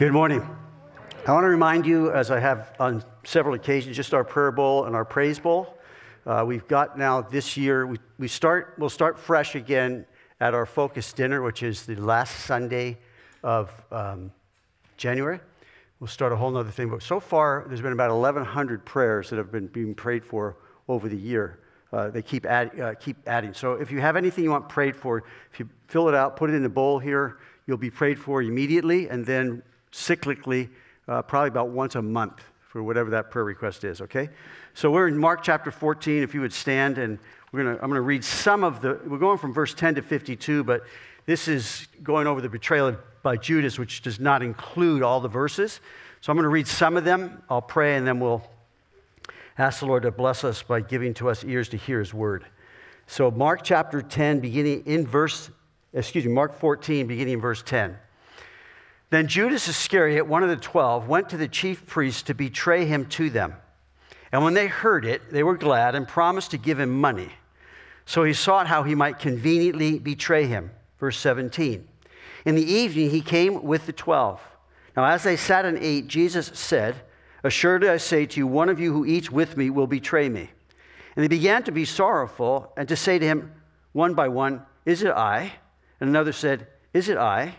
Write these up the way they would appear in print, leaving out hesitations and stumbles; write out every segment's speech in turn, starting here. Good morning. I want to remind you, as I have on several occasions, just our prayer bowl and our praise bowl. We've got now this year, we'll start fresh again at our focus dinner, which is the last Sunday of January. We'll start a whole other thing, but so far there's been about 1,100 prayers that have been being prayed for over the year. They keep adding. So if you have anything you want prayed for, if you fill it out, put it in the bowl here, you'll be prayed for immediately, and then cyclically, probably about once a month for whatever that prayer request is, okay? So we're in Mark chapter 14, if you would stand, and I'm gonna read some of the, we're going from verse 10 to 52, but this is going over the betrayal by Judas, which does not include all the verses. So I'm gonna read some of them, I'll pray, and then we'll ask the Lord to bless us by giving to us ears to hear his word. So Mark chapter 10, Mark 14, beginning in verse 10. Then Judas Iscariot, one of the 12, went to the chief priests to betray him to them. And when they heard it, they were glad and promised to give him money. So he sought how he might conveniently betray him. Verse 17. In the evening, he came with the 12. Now, as they sat and ate, Jesus said, "Assuredly, I say to you, one of you who eats with me will betray me." And they began to be sorrowful and to say to him, one by one, "Is it I?" And another said, "Is it I?"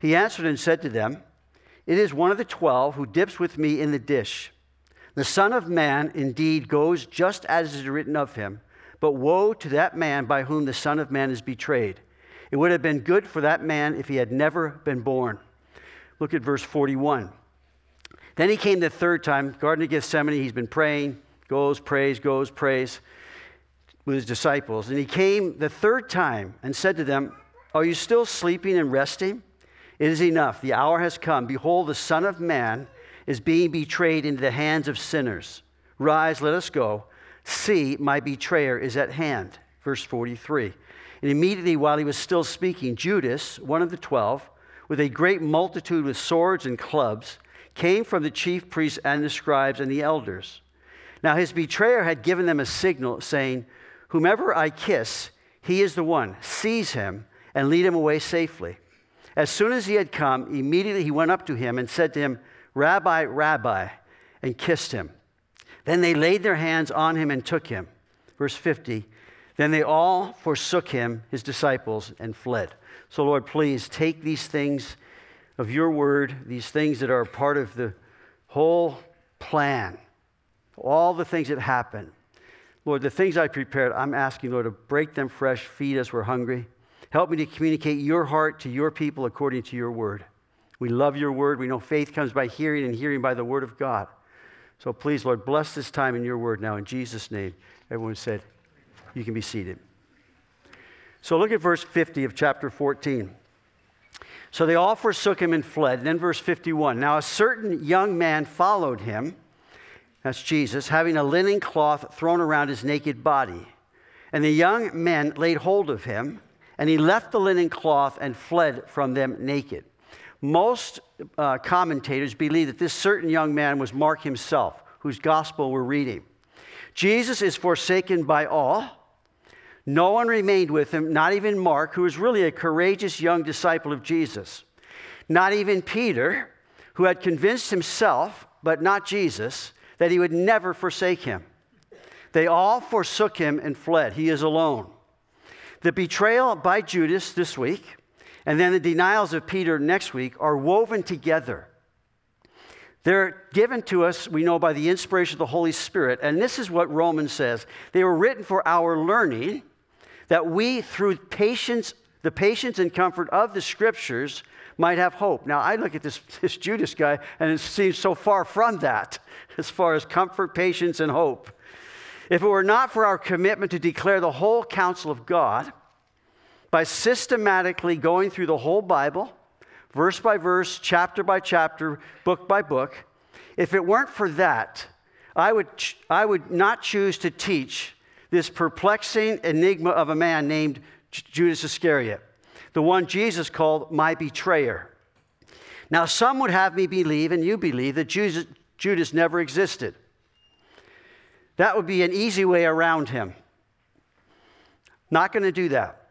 He answered and said to them, "It is one of the 12 who dips with me in the dish. The Son of Man indeed goes just as it is written of him, but woe to that man by whom the Son of Man is betrayed. It would have been good for that man if he had never been born." Look at verse 41. Then he came the third time, Garden of Gethsemane, he's been praying, goes, prays, with his disciples. And he came the third time and said to them, "Are you still sleeping and resting? It is enough. The hour has come. Behold, the Son of Man is being betrayed into the hands of sinners. Rise, let us go. See, my betrayer is at hand." Verse 43. And immediately while he was still speaking, Judas, one of the 12, with a great multitude with swords and clubs, came from the chief priests and the scribes and the elders. Now his betrayer had given them a signal, saying, "Whomever I kiss, he is the one. Seize him and lead him away safely." As soon as he had come, immediately he went up to him and said to him, "Rabbi, Rabbi," and kissed him. Then they laid their hands on him and took him. Verse 50, then they all forsook him, his disciples, and fled. So Lord, please take these things of your word, these things that are part of the whole plan, all the things that happen. Lord, the things I prepared, I'm asking, Lord, to break them fresh, feed us, we're hungry. Help me to communicate your heart to your people according to your word. We love your word. We know faith comes by hearing and hearing by the word of God. So please, Lord, bless this time in your word now. In Jesus' name, everyone said, you can be seated. So look at verse 50 of chapter 14. So they all forsook him and fled. And then verse 51. Now a certain young man followed him, that's Jesus, having a linen cloth thrown around his naked body. And the young men laid hold of him, and he left the linen cloth and fled from them naked. Most commentators believe that this certain young man was Mark himself, whose gospel we're reading. Jesus is forsaken by all. No one remained with him, not even Mark, who was really a courageous young disciple of Jesus. Not even Peter, who had convinced himself, but not Jesus, that he would never forsake him. They all forsook him and fled. He is alone. The betrayal by Judas this week and then the denials of Peter next week are woven together. They're given to us, we know, by the inspiration of the Holy Spirit. And this is what Romans says. They were written for our learning, that we, through patience, the patience and comfort of the Scriptures, might have hope. Now, I look at this Judas guy, and it seems so far from that, as far as comfort, patience, and hope. If it were not for our commitment to declare the whole counsel of God by systematically going through the whole Bible, verse by verse, chapter by chapter, book by book, if it weren't for that, I would not choose to teach this perplexing enigma of a man named Judas Iscariot, the one Jesus called my betrayer. Now, some would have me believe, and you believe, that Judas never existed. That would be an easy way around him. Not going to do that.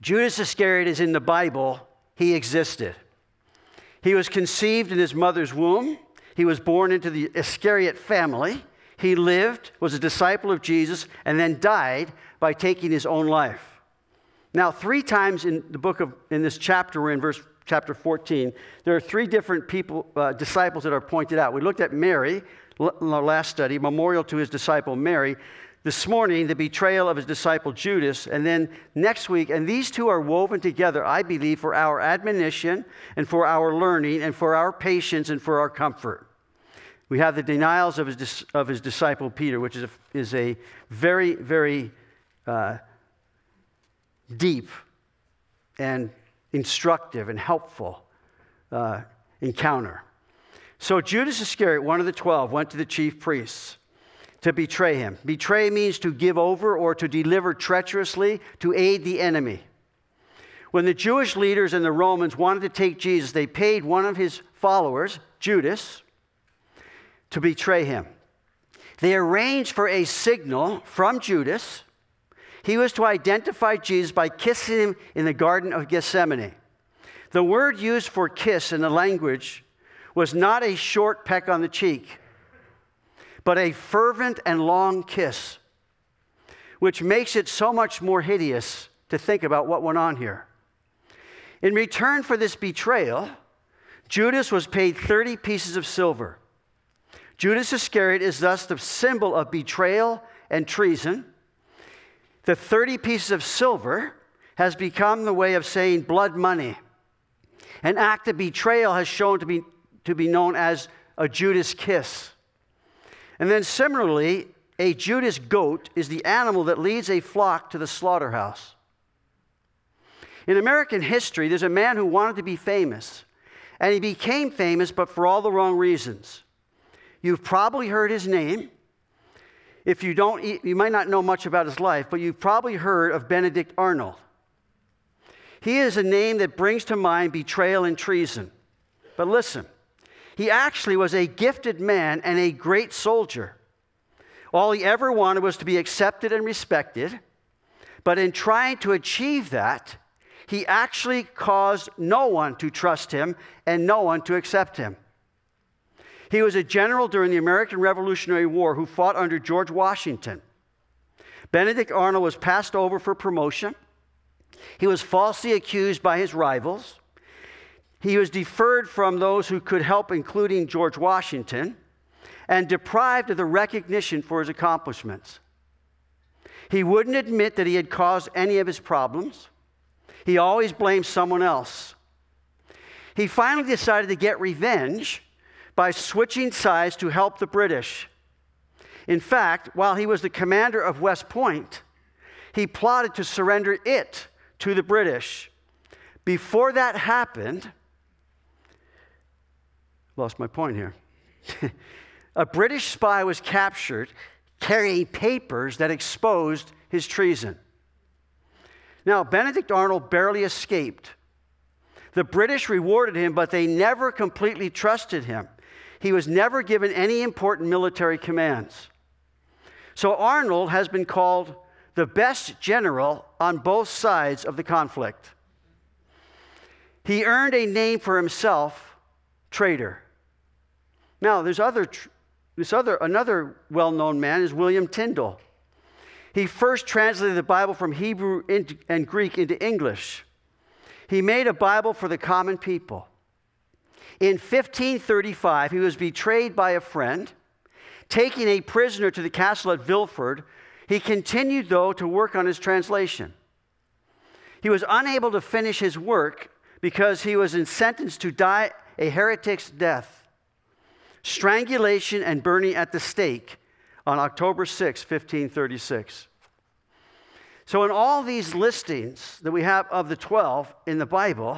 Judas Iscariot is in the Bible. He existed. He was conceived in his mother's womb. He was born into the Iscariot family. He lived, was a disciple of Jesus, and then died by taking his own life. Now, three times in the book of, in this chapter, we're in verse chapter 14, there are three different people, disciples that are pointed out. We looked at Mary in our last study, memorial to his disciple Mary. This morning, the betrayal of his disciple Judas, and then next week, and these two are woven together, I believe, for our admonition and for our learning and for our patience and for our comfort. We have the denials of his disciple Peter, which is a very, very deep and instructive and helpful encounter. So Judas Iscariot, one of the 12, went to the chief priests to betray him. Betray means to give over or to deliver treacherously to aid the enemy. When the Jewish leaders and the Romans wanted to take Jesus, they paid one of his followers, Judas, to betray him. They arranged for a signal from Judas. He was to identify Jesus by kissing him in the Garden of Gethsemane. The word used for kiss in the language was not a short peck on the cheek, but a fervent and long kiss, which makes it so much more hideous to think about what went on here. In return for this betrayal, Judas was paid 30 pieces of silver. Judas Iscariot is thus the symbol of betrayal and treason. The 30 pieces of silver has become the way of saying blood money. An act of betrayal has shown to be known as a Judas kiss. And then similarly, a Judas goat is the animal that leads a flock to the slaughterhouse. In American history, there's a man who wanted to be famous, and he became famous, but for all the wrong reasons. You've probably heard his name. If you don't, you might not know much about his life, but you've probably heard of Benedict Arnold. He is a name that brings to mind betrayal and treason. But listen. He actually was a gifted man and a great soldier. All he ever wanted was to be accepted and respected, but in trying to achieve that, he actually caused no one to trust him and no one to accept him. He was a general during the American Revolutionary War who fought under George Washington. Benedict Arnold was passed over for promotion. He was falsely accused by his rivals. He was deferred from those who could help, including George Washington, and deprived of the recognition for his accomplishments. He wouldn't admit that he had caused any of his problems. He always blamed someone else. He finally decided to get revenge by switching sides to help the British. In fact, while he was the commander of West Point, he plotted to surrender it to the British. Before that happened, lost my point here. A British spy was captured carrying papers that exposed his treason. Now, Benedict Arnold barely escaped. The British rewarded him, but they never completely trusted him. He was never given any important military commands. So Arnold has been called the best general on both sides of the conflict. He earned a name for himself, traitor. Now, another well-known man is William Tyndale. He first translated the Bible from Hebrew and Greek into English. He made a Bible for the common people. In 1535, he was betrayed by a friend, taken a prisoner to the castle at Vilford. He continued, though, to work on his translation. He was unable to finish his work because he was sentenced to die a heretic's death. Strangulation and burning at the stake on October 6, 1536. So in all these listings that we have of the 12 in the Bible,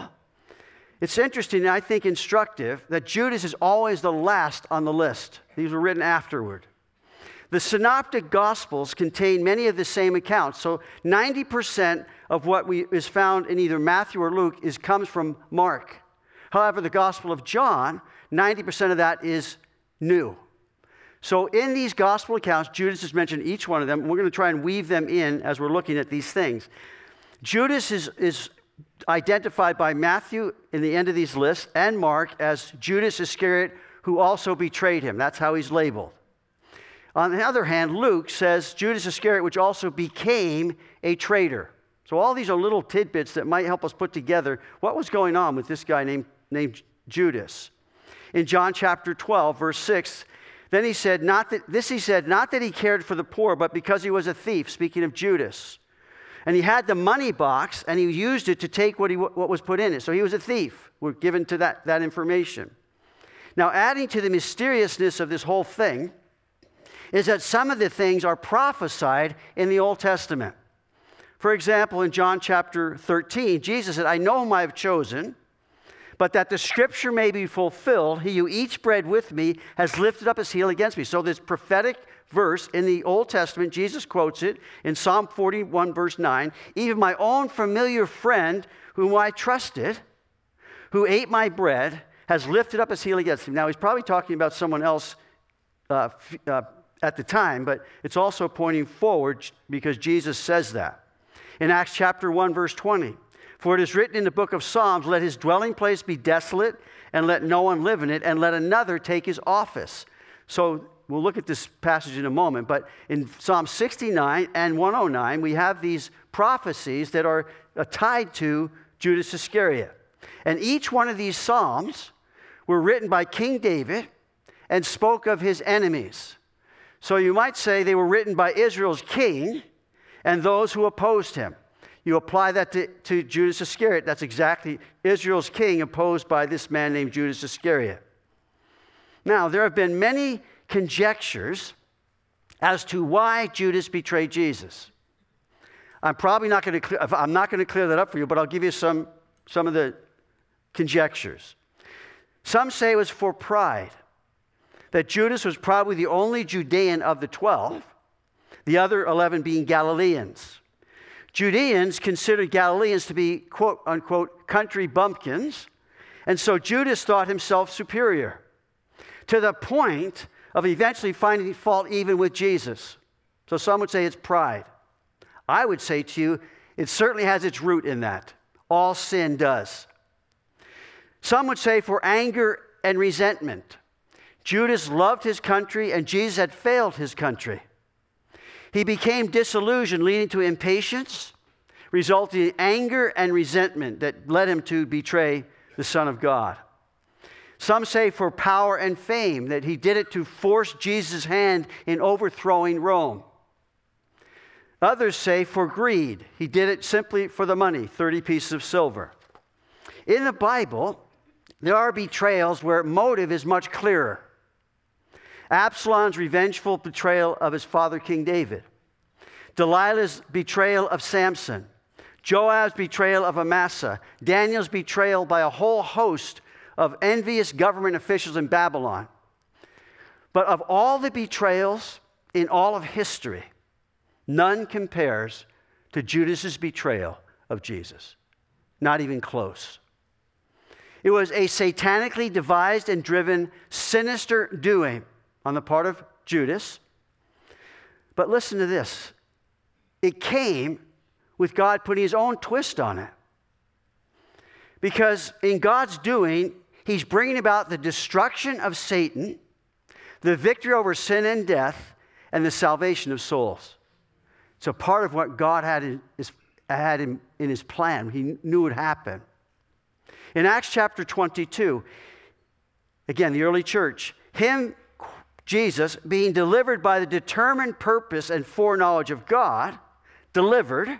it's interesting and I think instructive that Judas is always the last on the list. These were written afterward. The Synoptic Gospels contain many of the same accounts. So 90% of what is found in either Matthew or Luke comes from Mark. However, the Gospel of John, 90% of that is new. So in these gospel accounts, Judas is mentioned in each one of them. We're going to try and weave them in as we're looking at these things. Judas is identified by Matthew in the end of these lists and Mark as Judas Iscariot, who also betrayed him. That's how he's labeled. On the other hand, Luke says Judas Iscariot, which also became a traitor. So all these are little tidbits that might help us put together what was going on with this guy named Judas. In John chapter 12, verse 6, then he said, not that he cared for the poor, but because he was a thief, speaking of Judas. And he had the money box, and he used it to take what was put in it. So he was a thief. We're given to that information. Now, adding to the mysteriousness of this whole thing is that some of the things are prophesied in the Old Testament. For example, in John chapter 13, Jesus said, I know whom I have chosen, but that the scripture may be fulfilled, he who eats bread with me has lifted up his heel against me. So this prophetic verse in the Old Testament, Jesus quotes it in Psalm 41, verse 9, even my own familiar friend whom I trusted, who ate my bread, has lifted up his heel against him. Now, he's probably talking about someone else at the time, but it's also pointing forward because Jesus says that. In Acts chapter 1, verse 20, for it is written in the book of Psalms, let his dwelling place be desolate, and let no one live in it, and let another take his office. So we'll look at this passage in a moment, but in Psalm 69 and 109, we have these prophecies that are tied to Judas Iscariot. And each one of these Psalms were written by King David and spoke of his enemies. So you might say they were written by Israel's king and those who opposed him. You apply that to Judas Iscariot. That's exactly Israel's king opposed by this man named Judas Iscariot. Now, there have been many conjectures as to why Judas betrayed Jesus. I'm not going to clear that up for you, but I'll give you some of the conjectures. Some say it was for pride, that Judas was probably the only Judean of the 12, the other 11 being Galileans. Judeans considered Galileans to be, quote, unquote, country bumpkins, and so Judas thought himself superior, to the point of eventually finding fault even with Jesus. So some would say it's pride. I would say to you, it certainly has its root in that. All sin does. Some would say for anger and resentment. Judas loved his country, and Jesus had failed his country. He became disillusioned, leading to impatience, resulting in anger and resentment that led him to betray the Son of God. Some say for power and fame, that he did it to force Jesus' hand in overthrowing Rome. Others say for greed. He did it simply for the money, 30 pieces of silver. In the Bible, there are betrayals where motive is much clearer. Absalom's revengeful betrayal of his father, King David. Delilah's betrayal of Samson. Joab's betrayal of Amasa. Daniel's betrayal by a whole host of envious government officials in Babylon. But of all the betrayals in all of history, none compares to Judas's betrayal of Jesus. Not even close. It was a satanically devised and driven, sinister doing on the part of Judas. But listen to this. It came with God putting his own twist on it. Because in God's doing, he's bringing about the destruction of Satan, the victory over sin and death, and the salvation of souls. It's a part of what God had in his plan. He knew it would happen. In Acts chapter 22, again, the early church, Jesus, being delivered by the determined purpose and foreknowledge of God, delivered,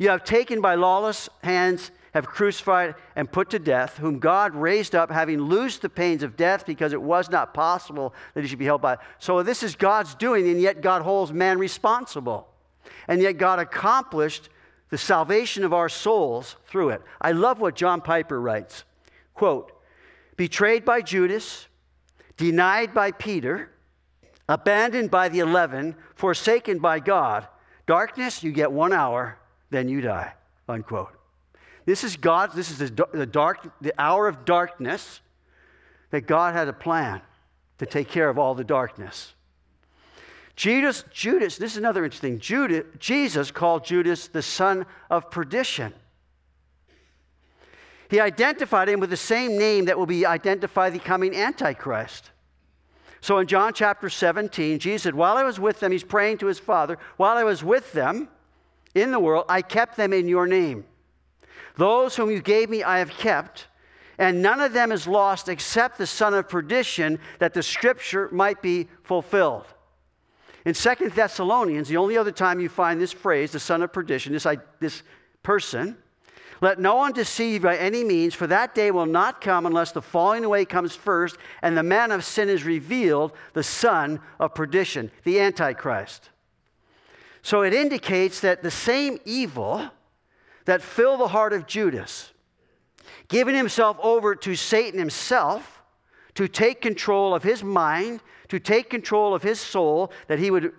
you have taken by lawless hands, have crucified and put to death, whom God raised up, having loosed the pains of death, because it was not possible that he should be held by it. So this is God's doing, and yet God holds man responsible. And yet God accomplished the salvation of our souls through it. I love what John Piper writes. Quote, betrayed by Judas, denied by Peter, abandoned by the 11, forsaken by God. Darkness, you get 1 hour, then you die. Unquote. This is God. This is the hour of darkness that God had a plan to take care of all the darkness. Judas, this is another interesting. Jesus called Judas the son of perdition. He identified him with the same name that will be identified the coming Antichrist. So in John chapter 17, Jesus said, while I was with them, he's praying to his Father, while I was with them in the world, I kept them in your name. Those whom you gave me I have kept, and none of them is lost except the son of perdition, that the scripture might be fulfilled. In 2 Thessalonians, the only other time you find this phrase, the son of perdition, this person, let no one deceive by any means, for that day will not come unless the falling away comes first, and the man of sin is revealed, the son of perdition, the Antichrist. So it indicates that the same evil that filled the heart of Judas, giving himself over to Satan himself to take control of his mind, to take control of his soul, that he would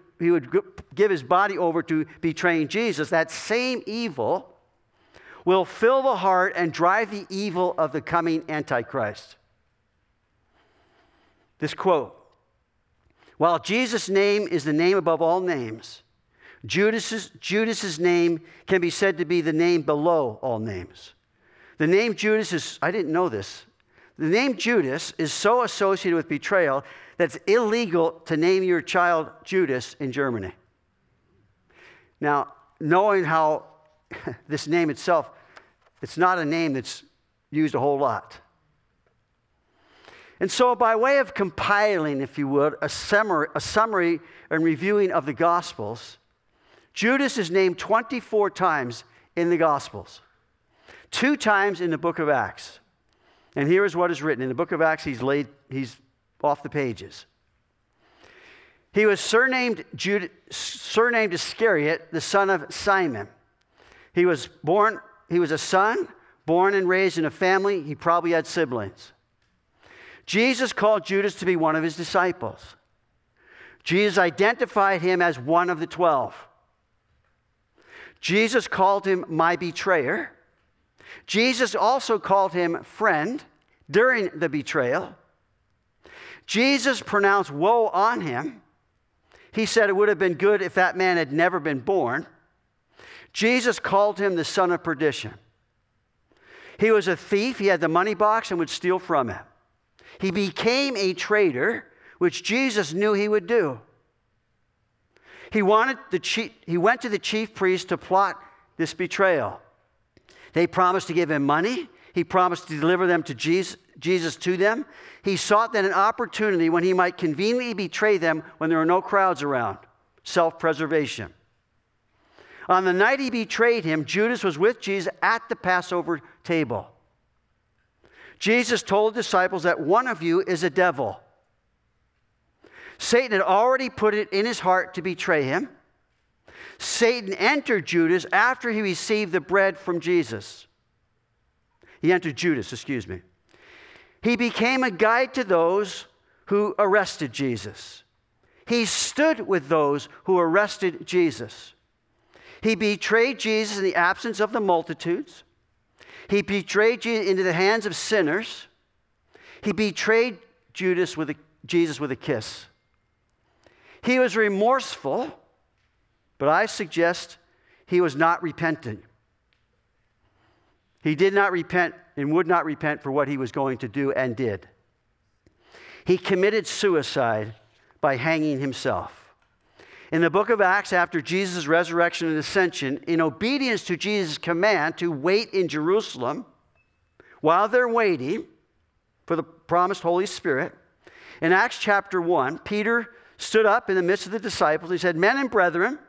give his body over to betraying Jesus, that same evil will fill the heart and drive the evil of the coming Antichrist. This quote, while Jesus' name is the name above all names, Judas's name can be said to be the name below all names. The name Judas is, I didn't know this, the name Judas is so associated with betrayal that it's illegal to name your child Judas in Germany. Now, knowing how this name itself, it's not a name that's used a whole lot. And so by way of compiling, if you would, a summary and reviewing of the Gospels, Judas is named 24 times in the Gospels. 2 times in the book of Acts. And here is what is written. In the book of Acts, he's off the pages. He was surnamed Iscariot, the son of Simon. He was a son, born and raised in a family. He probably had siblings. Jesus called Judas to be one of his disciples. Jesus identified him as one of the 12. Jesus called him my betrayer. Jesus also called him friend during the betrayal. Jesus pronounced woe on him. He said it would have been good if that man had never been born. Jesus called him the son of perdition. He was a thief. He had the money box and would steal from it. He became a traitor, which Jesus knew he would do. He went to the chief priest to plot this betrayal. They promised to give him money. He promised to deliver them to Jesus to them. He sought then an opportunity when he might conveniently betray them when there were no crowds around. Self-preservation. On the night he betrayed him, Judas was with Jesus at the Passover table. Jesus told the disciples that one of you is a devil. Satan had already put it in his heart to betray him. Satan entered Judas after he received the bread from Jesus. He entered Judas, excuse me. He became a guide to those who arrested Jesus. He stood with those who arrested Jesus. He betrayed Jesus in the absence of the multitudes. He betrayed Jesus into the hands of sinners. He betrayed Jesus with a kiss. He was remorseful, but I suggest he was not repentant. He did not repent and would not repent for what he was going to do and did. He committed suicide by hanging himself. In the book of Acts, after Jesus' resurrection and ascension, in obedience to Jesus' command to wait in Jerusalem, while they're waiting for the promised Holy Spirit, in Acts chapter 1, Peter stood up in the midst of the disciples. He said, men and brethren,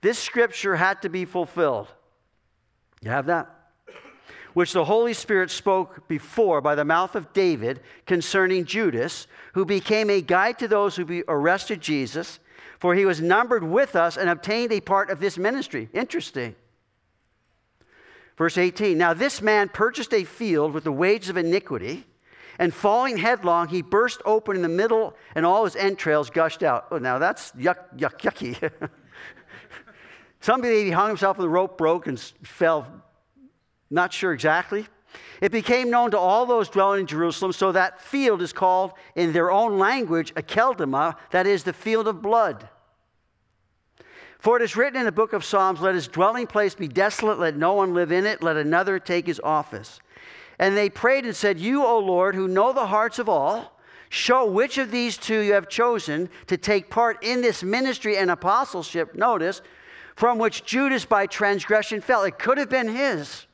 this scripture had to be fulfilled. You have that? Which the Holy Spirit spoke before by the mouth of David concerning Judas, who became a guide to those who arrested Jesus, for he was numbered with us and obtained a part of this ministry. Interesting. Verse 18, now this man purchased a field with the wages of iniquity, and falling headlong, he burst open in the middle, and all his entrails gushed out. Oh, now that's yucky. Somebody hung himself and the rope broke and fell, not sure exactly. It became known to all those dwelling in Jerusalem, so that field is called in their own language Akeldama, that is the field of blood. For it is written in the book of Psalms, let his dwelling place be desolate, let no one live in it, let another take his office. And they prayed and said, "You, O Lord, who know the hearts of all, show which of these two you have chosen to take part in this ministry and apostleship," notice, "from which Judas by transgression fell." It could have been his.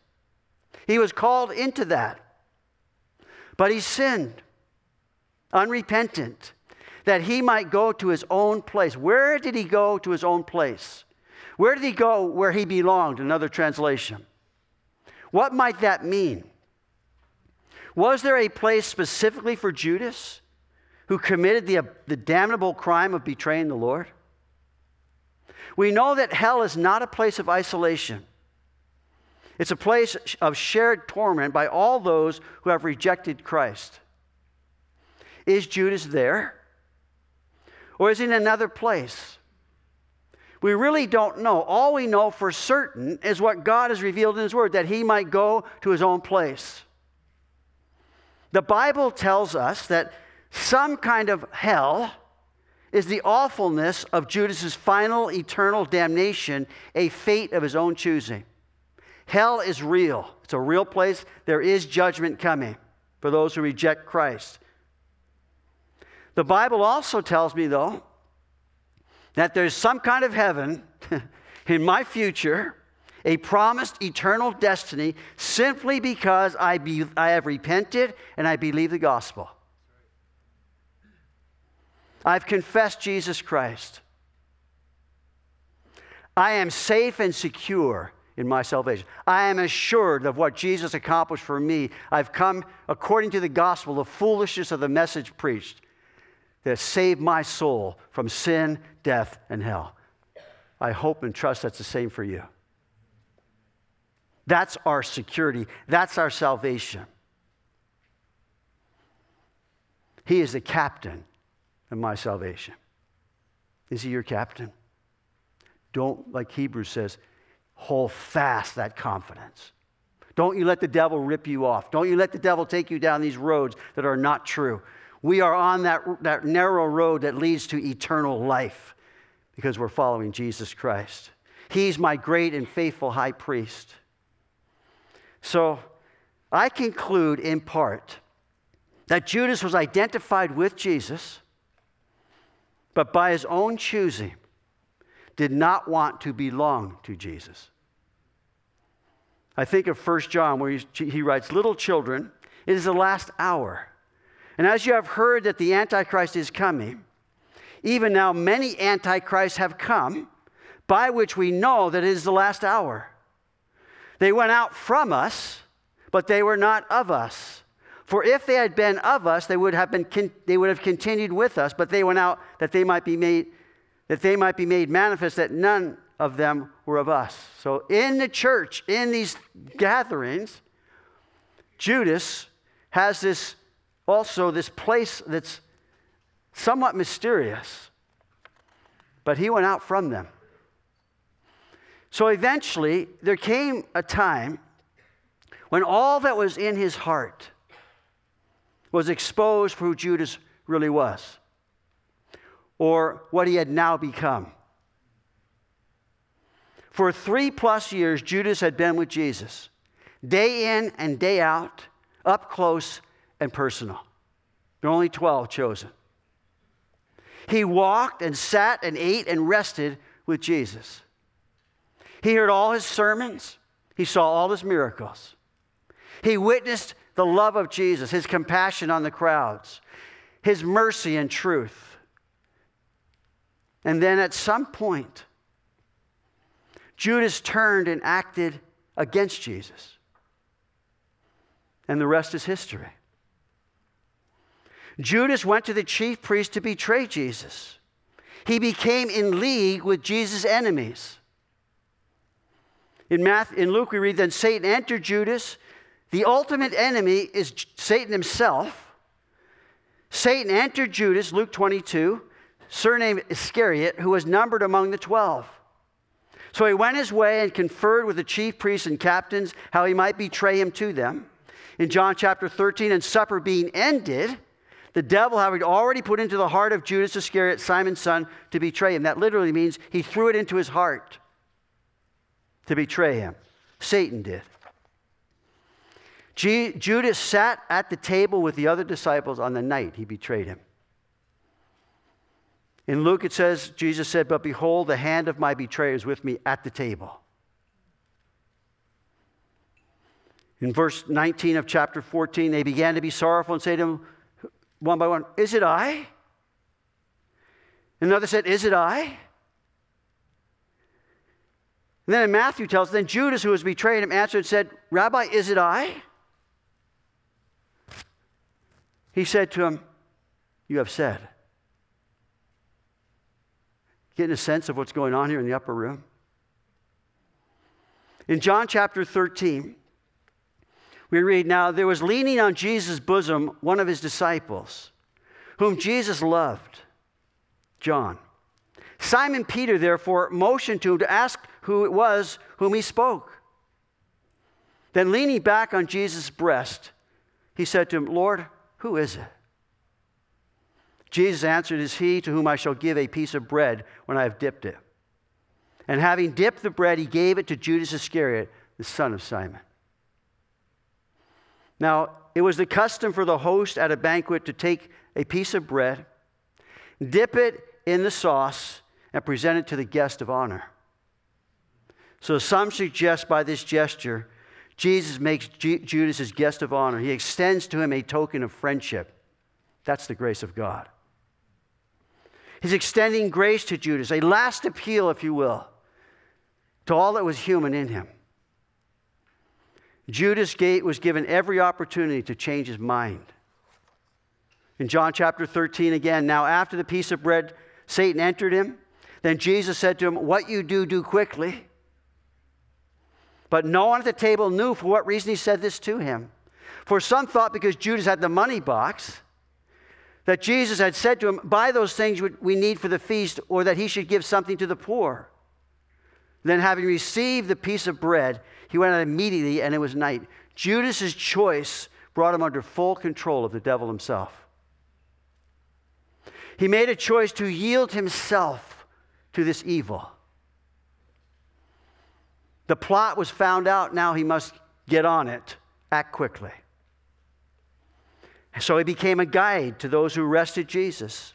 He was called into that. But he sinned, unrepentant, that he might go to his own place. Where did he go to his own place? Where did he go where he belonged? Another translation. What might that mean? Was there a place specifically for Judas, who committed the damnable crime of betraying the Lord? We know that hell is not a place of isolation. It's a place of shared torment by all those who have rejected Christ. Is Judas there? Or is he in another place? We really don't know. All we know for certain is what God has revealed in His Word, that he might go to his own place. The Bible tells us that some kind of hell is the awfulness of Judas's final eternal damnation, a fate of his own choosing. Hell is real. It's a real place. There is judgment coming for those who reject Christ. The Bible also tells me, though, that there's some kind of heaven in my future, a promised eternal destiny, simply because I have repented and I believe the gospel. I've confessed Jesus Christ. I am safe and secure in my salvation. I am assured of what Jesus accomplished for me. I've come, according to the gospel, the foolishness of the message preached, that saved my soul from sin, death, and hell. I hope and trust that's the same for you. That's our security. That's our salvation. He is the captain of my salvation. Is he your captain? Don't, like Hebrews says, hold fast that confidence. Don't you let the devil rip you off. Don't you let the devil take you down these roads that are not true. We are on that narrow road that leads to eternal life because we're following Jesus Christ. He's my great and faithful high priest. So I conclude in part that Judas was identified with Jesus, but by his own choosing did not want to belong to Jesus. I think of 1 John where he writes, "Little children, it is the last hour. And as you have heard that the Antichrist is coming, even now many Antichrists have come, by which we know that it is the last hour. They went out from us, but they were not of us. For if they had been of us, they would have continued with us, but they went out that they might be made manifest that none of them were of us." So in the church, in these gatherings, Judas has this place that's somewhat mysterious, but he went out from them. So eventually, there came a time when all that was in his heart was exposed for who Judas really was, or what he had now become. For 3+ years, Judas had been with Jesus, day in and day out, up close and personal. There were only 12 chosen. He walked and sat and ate and rested with Jesus. He heard all his sermons. He saw all his miracles. He witnessed the love of Jesus, his compassion on the crowds, his mercy and truth. And then at some point, Judas turned and acted against Jesus. And the rest is history. Judas went to the chief priest to betray Jesus. He became in league with Jesus' enemies. In Luke we read, "Then Satan entered Judas." The ultimate enemy is Satan himself. Satan entered Judas, Luke 22, surnamed Iscariot, who was numbered among the 12. So he went his way and conferred with the chief priests and captains how he might betray him to them. In John chapter 13, and supper being ended, the devil having already put into the heart of Judas Iscariot, Simon's son, to betray him. That literally means he threw it into his heart to betray him. Satan did. Judas sat at the table with the other disciples on the night he betrayed him. In Luke it says, Jesus said, "But behold, the hand of my betrayer is with me at the table." In verse 19 of chapter 14, they began to be sorrowful and say to him one by one, "Is it I?" Another said, "Is it I?" And then in Matthew tells, then Judas, who was betrayed him, answered and said, "Rabbi, is it I?" He said to him, "You have said." Getting a sense of what's going on here in the upper room. In John chapter 13, we read, "Now there was leaning on Jesus' bosom one of his disciples, whom Jesus loved, John. Simon Peter, therefore, motioned to him to ask who it was whom he spoke. Then leaning back on Jesus' breast, he said to him, 'Lord, who is it?' Jesus answered, 'It is he to whom I shall give a piece of bread when I have dipped it.' And having dipped the bread, he gave it to Judas Iscariot, the son of Simon." Now, it was the custom for the host at a banquet to take a piece of bread, dip it in the sauce, and present it to the guest of honor. So some suggest by this gesture, Jesus makes Judas his guest of honor. He extends to him a token of friendship. That's the grace of God. He's extending grace to Judas, a last appeal, if you will, to all that was human in him. Judas was given every opportunity to change his mind. In John chapter 13 again, "Now after the piece of bread, Satan entered him. Then Jesus said to him, 'What you do, do quickly.' But no one at the table knew for what reason he said this to him. For some thought because Judas had the money box, that Jesus had said to him, 'Buy those things we need for the feast,' or that he should give something to the poor. Then having received the piece of bread, he went out immediately, and it was night." Judas' choice brought him under full control of the devil himself. He made a choice to yield himself to this evil. The plot was found out. Now he must get on it, act quickly. So he became a guide to those who arrested Jesus.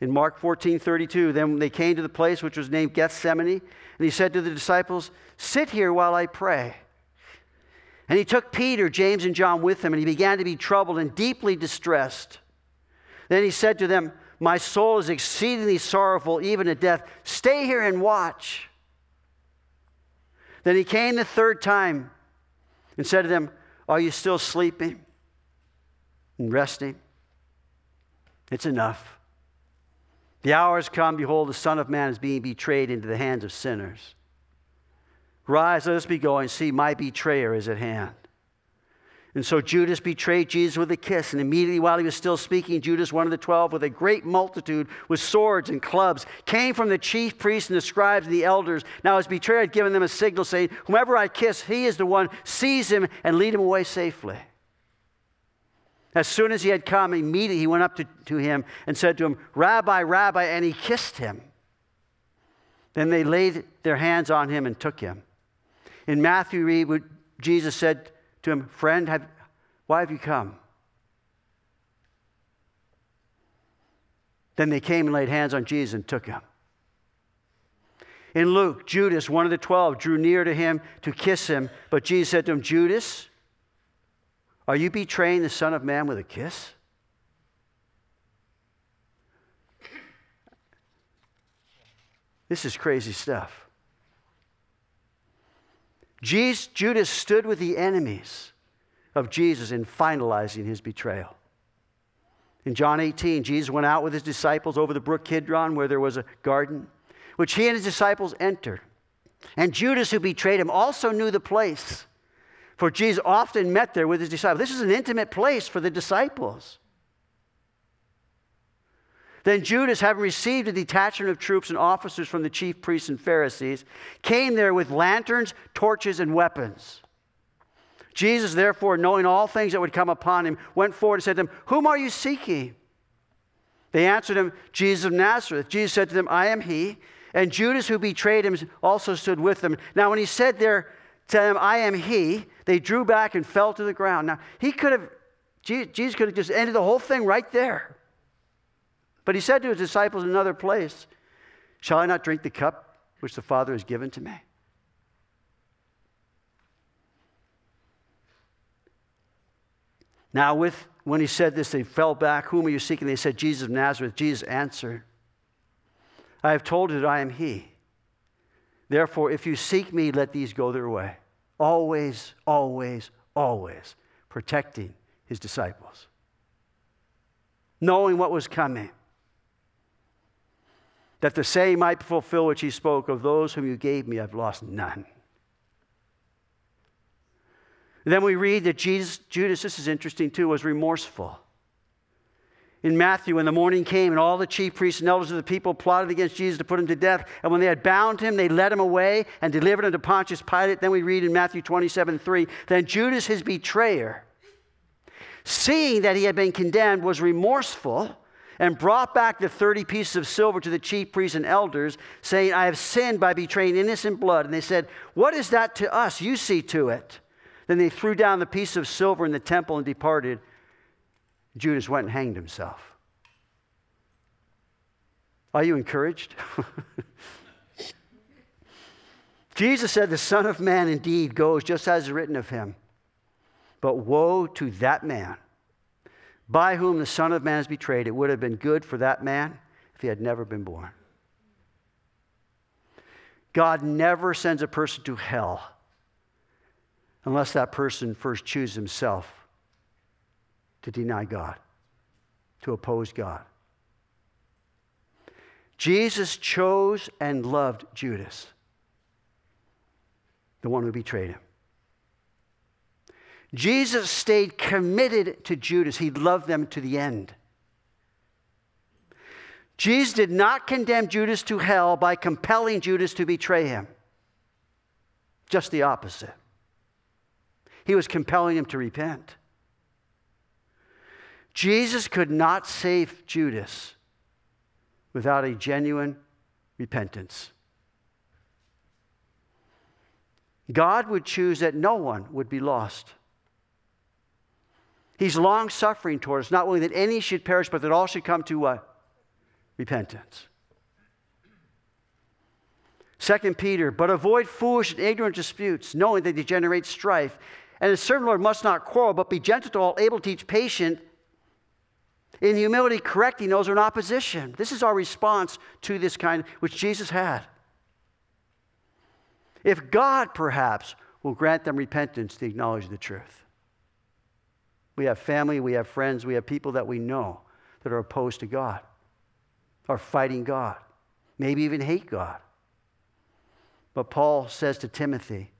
In Mark 14:32, "Then they came to the place which was named Gethsemane, and he said to the disciples, 'Sit here while I pray.' And he took Peter, James, and John with him, and he began to be troubled and deeply distressed. Then he said to them, 'My soul is exceedingly sorrowful, even to death. Stay here and watch.' Then he came the third time and said to them, 'Are you still sleeping and resting? It's enough. The hour has come. Behold, the Son of Man is being betrayed into the hands of sinners. Rise, let us be going. See, my betrayer is at hand.' And so Judas betrayed Jesus with a kiss, and immediately while he was still speaking, Judas, one of the 12, with a great multitude, with swords and clubs, came from the chief priests and the scribes and the elders. Now his betrayer had given them a signal, saying, 'Whomever I kiss, he is the one. Seize him and lead him away safely.' As soon as he had come, immediately he went up to him and said to him, 'Rabbi, Rabbi,' and he kissed him. Then they laid their hands on him and took him." In Matthew, read, Jesus said to him, "Friend, why have you come?" Then they came and laid hands on Jesus and took him. In Luke, Judas, one of the 12, drew near to him to kiss him, but Jesus said to him, "Judas, are you betraying the Son of Man with a kiss?" This is crazy stuff. Judas stood with the enemies of Jesus in finalizing his betrayal. In John 18, Jesus went out with his disciples over the brook Kidron, where there was a garden, which he and his disciples entered. And Judas, who betrayed him, also knew the place, for Jesus often met there with his disciples. This is an intimate place for the disciples. Then Judas, having received a detachment of troops and officers from the chief priests and Pharisees, came there with lanterns, torches, and weapons. Jesus, therefore, knowing all things that would come upon him, went forward and said to them, "Whom are you seeking?" They answered him, "Jesus of Nazareth." Jesus said to them, "I am he." And Judas, who betrayed him, also stood with them. Now when he said there, to them, I am he, they drew back and fell to the ground. Now, Jesus could have just ended the whole thing right there. But he said to his disciples in another place, shall I not drink the cup which the Father has given to me? Now, when he said this, they fell back. Whom are you seeking? They said, Jesus of Nazareth. Jesus answered, I have told you that I am he. Therefore, if you seek me, let these go their way. Always, always, always protecting his disciples, knowing what was coming, that the saying might fulfill which he spoke, of those whom you gave me, I've lost none. And then we read that Judas, this is interesting too, was remorseful. In Matthew, when the morning came and all the chief priests and elders of the people plotted against Jesus to put him to death, and when they had bound him, they led him away and delivered him to Pontius Pilate. Then we read in Matthew 27:3, then Judas, his betrayer, seeing that he had been condemned, was remorseful and brought back the 30 pieces of silver to the chief priests and elders, saying, I have sinned by betraying innocent blood. And they said, what is that to us? You see to it. Then they threw down the piece of silver in the temple and departed. Judas went and hanged himself. Are you encouraged? Jesus said, the Son of Man indeed goes just as is written of him. But woe to that man by whom the Son of Man is betrayed. It would have been good for that man if he had never been born. God never sends a person to hell unless that person first chooses himself to deny God, to oppose God. Jesus chose and loved Judas, the one who betrayed him. Jesus stayed committed to Judas. He loved them to the end. Jesus did not condemn Judas to hell by compelling Judas to betray him. Just the opposite. He was compelling him to repent. Jesus could not save Judas without a genuine repentance. God would choose that no one would be lost. He's long-suffering toward us, not willing that any should perish, but that all should come to what? Repentance. 2 Peter, but avoid foolish and ignorant disputes, knowing that they generate strife. And a servant of the Lord must not quarrel, but be gentle to all, able to teach patience, in humility correcting those who are in opposition. This is our response to this kind, which Jesus had. If God, perhaps, will grant them repentance to acknowledge the truth. We have family, we have friends, we have people that we know that are opposed to God, are fighting God, maybe even hate God. But Paul says to Timothy,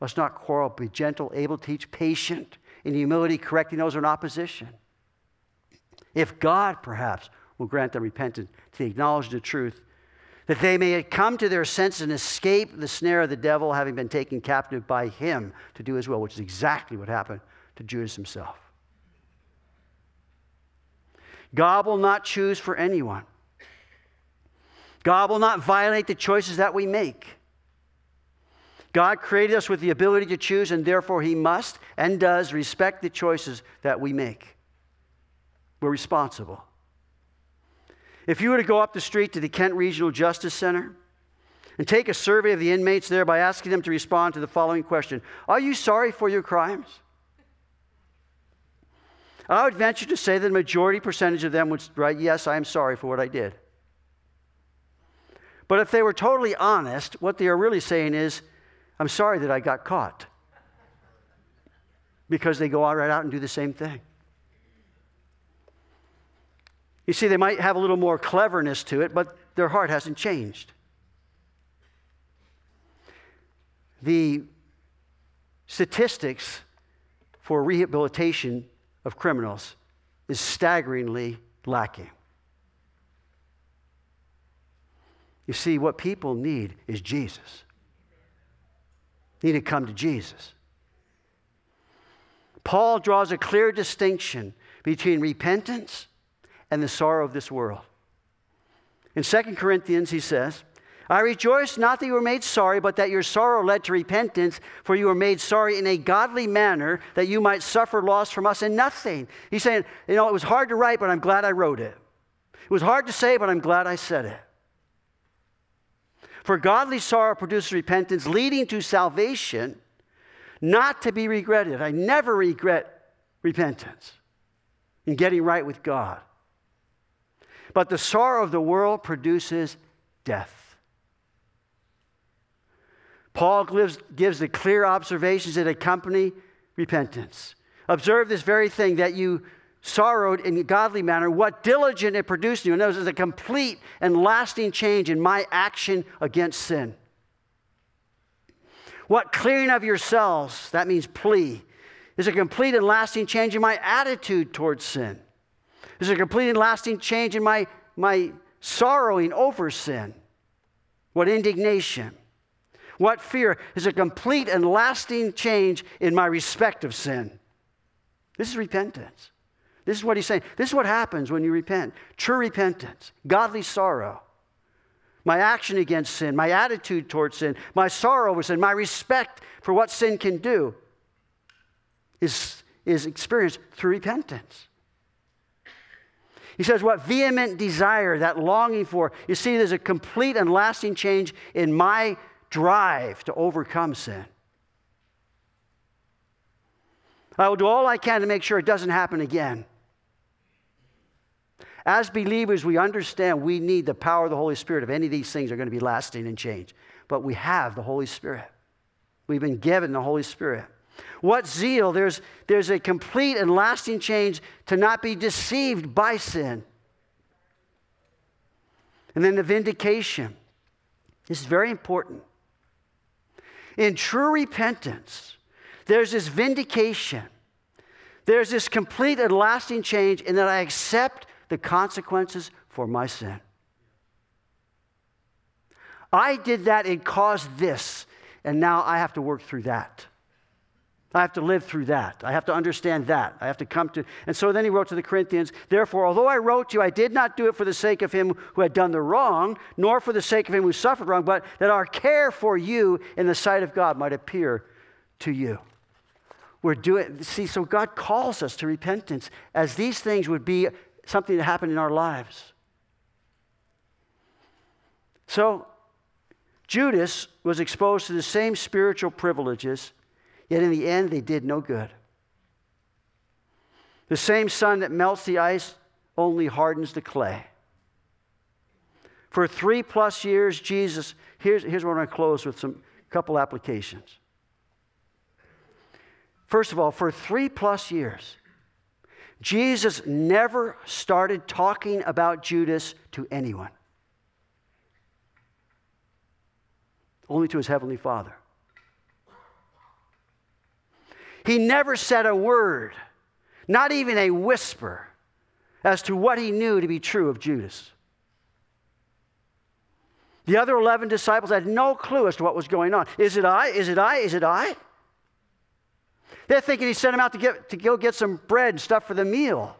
let's not quarrel, be gentle, able to teach, patient, in humility, correcting those who are in opposition. If God, perhaps, will grant them repentance to acknowledge the truth, that they may come to their senses and escape the snare of the devil, having been taken captive by him to do his will, which is exactly what happened to Judas himself. God will not choose for anyone. God will not violate the choices that we make. God created us with the ability to choose, and therefore he must and does respect the choices that we make. We're responsible. If you were to go up the street to the Kent Regional Justice Center and take a survey of the inmates there by asking them to respond to the following question, are you sorry for your crimes? I would venture to say that the majority percentage of them would write, yes, I am sorry for what I did. But if they were totally honest, what they are really saying is, I'm sorry that I got caught. Because they go right out and do the same thing. You see, they might have a little more cleverness to it, but their heart hasn't changed. The statistics for rehabilitation of criminals is staggeringly lacking. You see, what people need is Jesus. They need to come to Jesus. Paul draws a clear distinction between repentance and the sorrow of this world. In 2 Corinthians, he says, I rejoice not that you were made sorry, but that your sorrow led to repentance, for you were made sorry in a godly manner, that you might suffer loss from us in nothing. He's saying, you know, it was hard to write, but I'm glad I wrote it. It was hard to say, but I'm glad I said it. For godly sorrow produces repentance, leading to salvation, not to be regretted. I never regret repentance and getting right with God. But the sorrow of the world produces death. Paul gives the clear observations that accompany repentance. Observe this very thing, that you sorrowed in a godly manner, what diligent it produced in you. And notice, it's a complete and lasting change in my action against sin. What clearing of yourselves, that means plea, is a complete and lasting change in my attitude towards sin. There's a complete and lasting change in my sorrowing over sin. What indignation. What fear. There's a complete and lasting change in my respect of sin. This is repentance. This is what he's saying. This is what happens when you repent. True repentance. Godly sorrow. My action against sin. My attitude towards sin. My sorrow over sin. My respect for what sin can do is experienced through repentance. He says, what vehement desire, that longing for. You see, there's a complete and lasting change in my drive to overcome sin. I will do all I can to make sure it doesn't happen again. As believers, we understand we need the power of the Holy Spirit if any of these things are going to be lasting and change. But we have the Holy Spirit. We've been given the Holy Spirit. What zeal. There's a complete and lasting change to not be deceived by sin. And then the vindication. This is very important. In true repentance, there's this vindication. There's this complete and lasting change in that I accept the consequences for my sin. I did that, it caused this, and now I have to work through that. I have to live through that. I have to understand that. I have to come to... And so then he wrote to the Corinthians, therefore, although I wrote to you, I did not do it for the sake of him who had done the wrong, nor for the sake of him who suffered wrong, but that our care for you in the sight of God might appear to you. We're doing... See, so God calls us to repentance as these things would be something that happened in our lives. So Judas was exposed to the same spiritual privileges, yet in the end, they did no good. The same sun that melts the ice only hardens the clay. For 3+ years, Jesus, here's where I'm going to close with a couple applications. First of all, for 3+ years, Jesus never started talking about Judas to anyone. Only to his heavenly Father. He never said a word, not even a whisper, as to what he knew to be true of Judas. The other 11 disciples had no clue as to what was going on. Is it I? Is it I? Is it I? They're thinking he sent them out to go get some bread and stuff for the meal.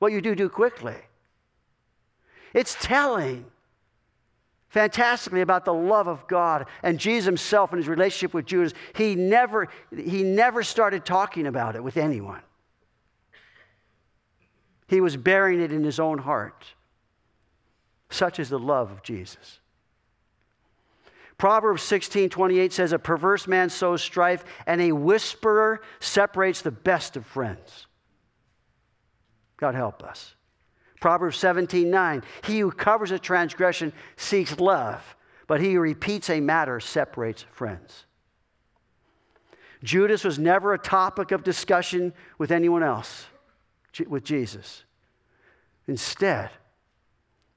What you do, do quickly. It's telling fantastically about the love of God and Jesus himself and his relationship with Judas. He never started talking about it with anyone. He was bearing it in his own heart. Such is the love of Jesus. Proverbs 16:28 says, a perverse man sows strife, and a whisperer separates the best of friends. God help us. Proverbs 17:9, he who covers a transgression seeks love, but he who repeats a matter separates friends. Judas was never a topic of discussion with anyone else, with Jesus. Instead,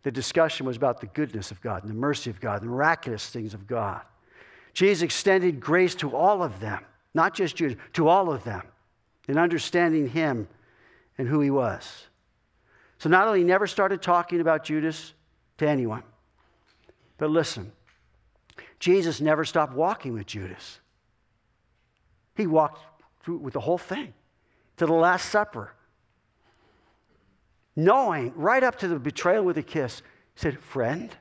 the discussion was about the goodness of God and the mercy of God, the miraculous things of God. Jesus extended grace to all of them, not just Judas, to all of them, in understanding him and who he was. So not only never started talking about Judas to anyone, but listen, Jesus never stopped walking with Judas. He walked through with the whole thing to the Last Supper, knowing right up to the betrayal with a kiss. He said, friend,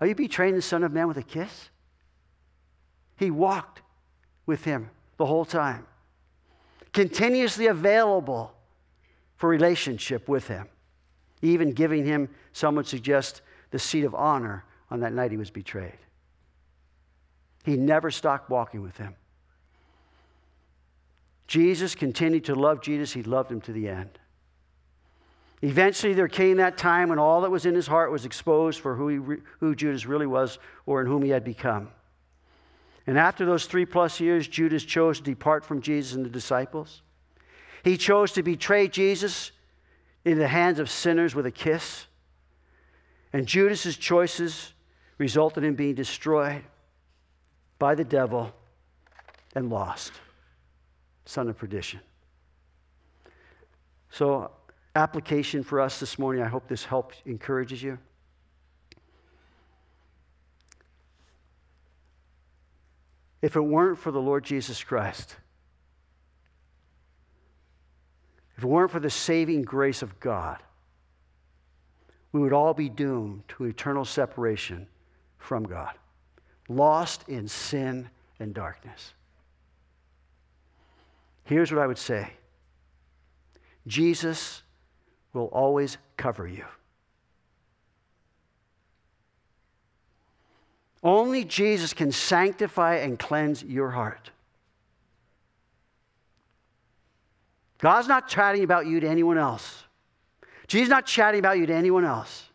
Are you betraying the Son of Man with a kiss? He walked with him the whole time, continuously available for relationship with him, even giving him, some would suggest, the seat of honor on that night he was betrayed. He never stopped walking with him. Jesus continued to love Judas. He loved him to the end. Eventually, there came that time when all that was in his heart was exposed for who Judas really was, or in whom he had become. And after those 3+ years, Judas chose to depart from Jesus and the disciples. He chose to betray Jesus in the hands of sinners with a kiss. And Judas's choices resulted in being destroyed by the devil and lost. Son of perdition. So, application for us this morning. I hope this helps, encourages you. If it weren't for the Lord Jesus Christ, if it weren't for the saving grace of God, we would all be doomed to eternal separation from God, lost in sin and darkness. Here's what I would say. Jesus will always cover you. Only Jesus can sanctify and cleanse your heart. God's not chatting about you to anyone else. Jesus is not chatting about you to anyone else.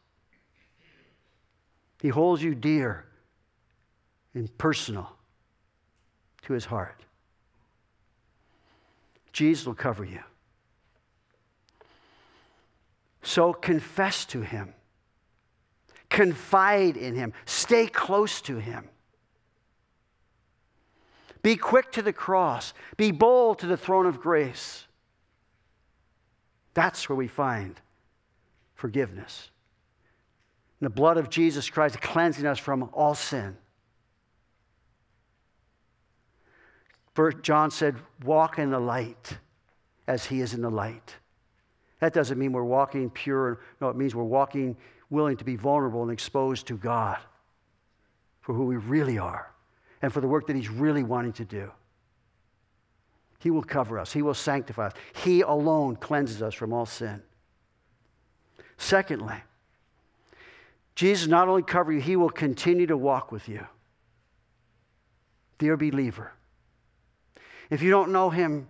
He holds you dear and personal to his heart. Jesus will cover you. So confess to him. Confide in him. Stay close to him. Be quick to the cross. Be bold to the throne of grace. That's where we find forgiveness. And the blood of Jesus Christ cleansing us from all sin. John said, walk in the light as he is in the light. That doesn't mean we're walking pure. No, it means we're walking willing to be vulnerable and exposed to God for who we really are and for the work that he's really wanting to do. He will cover us. He will sanctify us. He alone cleanses us from all sin. Secondly, Jesus not only covers you, he will continue to walk with you. Dear believer, if you don't know him,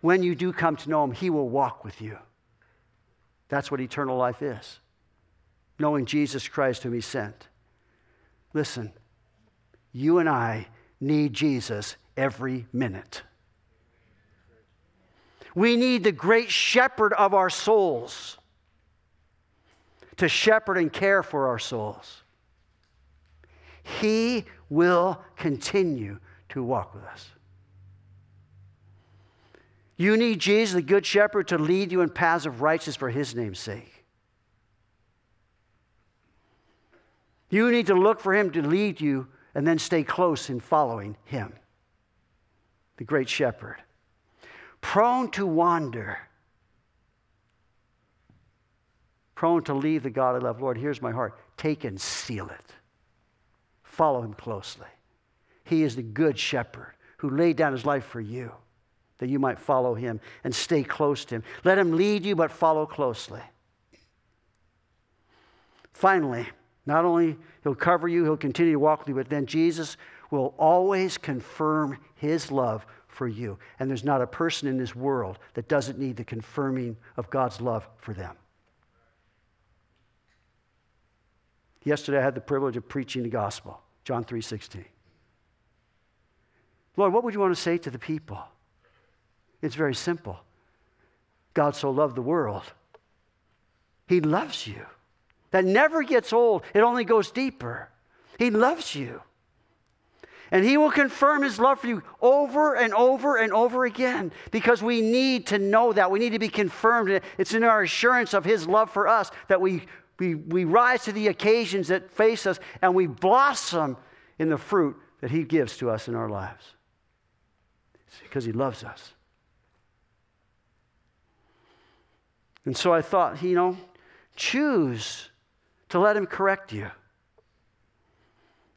when you do come to know him, he will walk with you. That's what eternal life is, knowing Jesus Christ whom he sent. Listen, you and I need Jesus every minute. We need the great shepherd of our souls to shepherd and care for our souls. He will continue to walk with us. You need Jesus, the good shepherd, to lead you in paths of righteousness for his name's sake. You need to look for him to lead you and then stay close in following him, the great shepherd. Prone to wander. Prone to leave the God I love. Lord, here's my heart. Take and seal it. Follow him closely. He is the good shepherd who laid down his life for you, that you might follow him and stay close to him. Let him lead you, but follow closely. Finally, not only he'll cover you, he'll continue to walk with you, but then Jesus will always confirm his love for you. And there's not a person in this world that doesn't need the confirming of God's love for them. Yesterday, I had the privilege of preaching the gospel, John 3:16. Lord, what would you want to say to the people? It's very simple. God so loved the world. He loves you. That never gets old. It only goes deeper. He loves you. And he will confirm his love for you over and over and over again, because we need to know that. We need to be confirmed. It's in our assurance of his love for us that we rise to the occasions that face us and we blossom in the fruit that he gives to us in our lives. It's because he loves us. And so I thought, choose to let him correct you.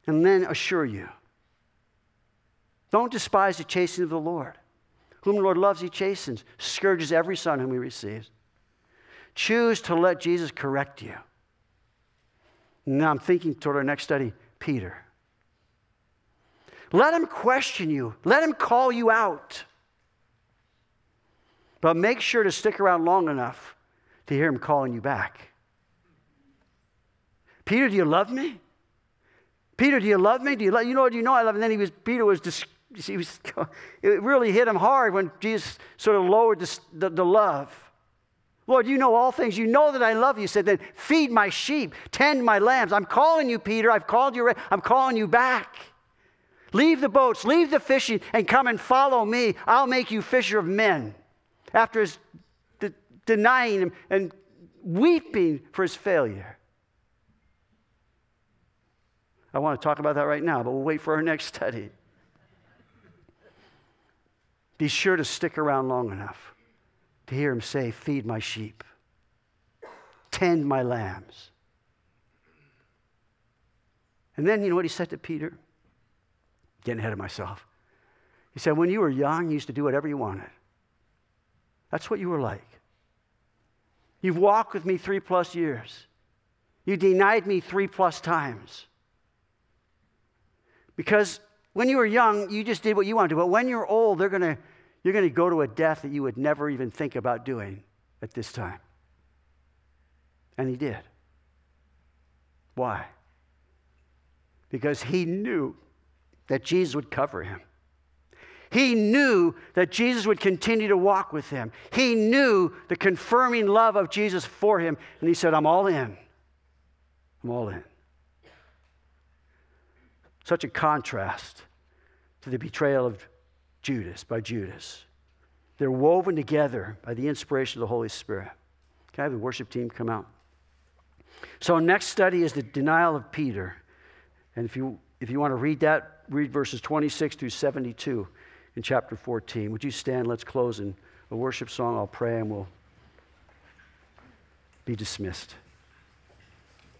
and then assure you. Don't despise the chastening of the Lord. Whom the Lord loves, he chastens, scourges every son whom he receives. Choose to let Jesus correct you. Now I'm thinking toward our next study, Peter. Let him question you. Let him call you out. But make sure to stick around long enough to hear him calling you back. Peter, do you love me? Peter, do you love me? Do you know I love you? And then it really hit him hard when Jesus sort of lowered the love. Lord, you know all things. You know that I love you. He said, then feed my sheep, tend my lambs. I'm calling you, Peter. I'm calling you back. Leave the boats, leave the fishing, and come and follow me. I'll make you fisher of men. After his denying him and weeping for his failure. I want to talk about that right now, but we'll wait for our next study. Be sure to stick around long enough to hear him say, feed my sheep, tend my lambs. And then you know what he said to Peter? Getting ahead of myself. He said, when you were young, you used to do whatever you wanted. That's what you were like. You've walked with me 3+ years. You denied me 3+ times. Because when you were young, you just did what you wanted to. But when you're old, you're going to go to a death that you would never even think about doing at this time. And he did. Why? Because he knew that Jesus would cover him. He knew that Jesus would continue to walk with him. He knew the confirming love of Jesus for him. And he said, I'm all in. I'm all in. Such a contrast to the betrayal of Judas by Judas. They're woven together by the inspiration of the Holy Spirit. Can I have the worship team come out? So next study is the denial of Peter. And if you want to read that, read verses 26 through 72. In chapter 14, would you stand? Let's close in a worship song. I'll pray and we'll be dismissed.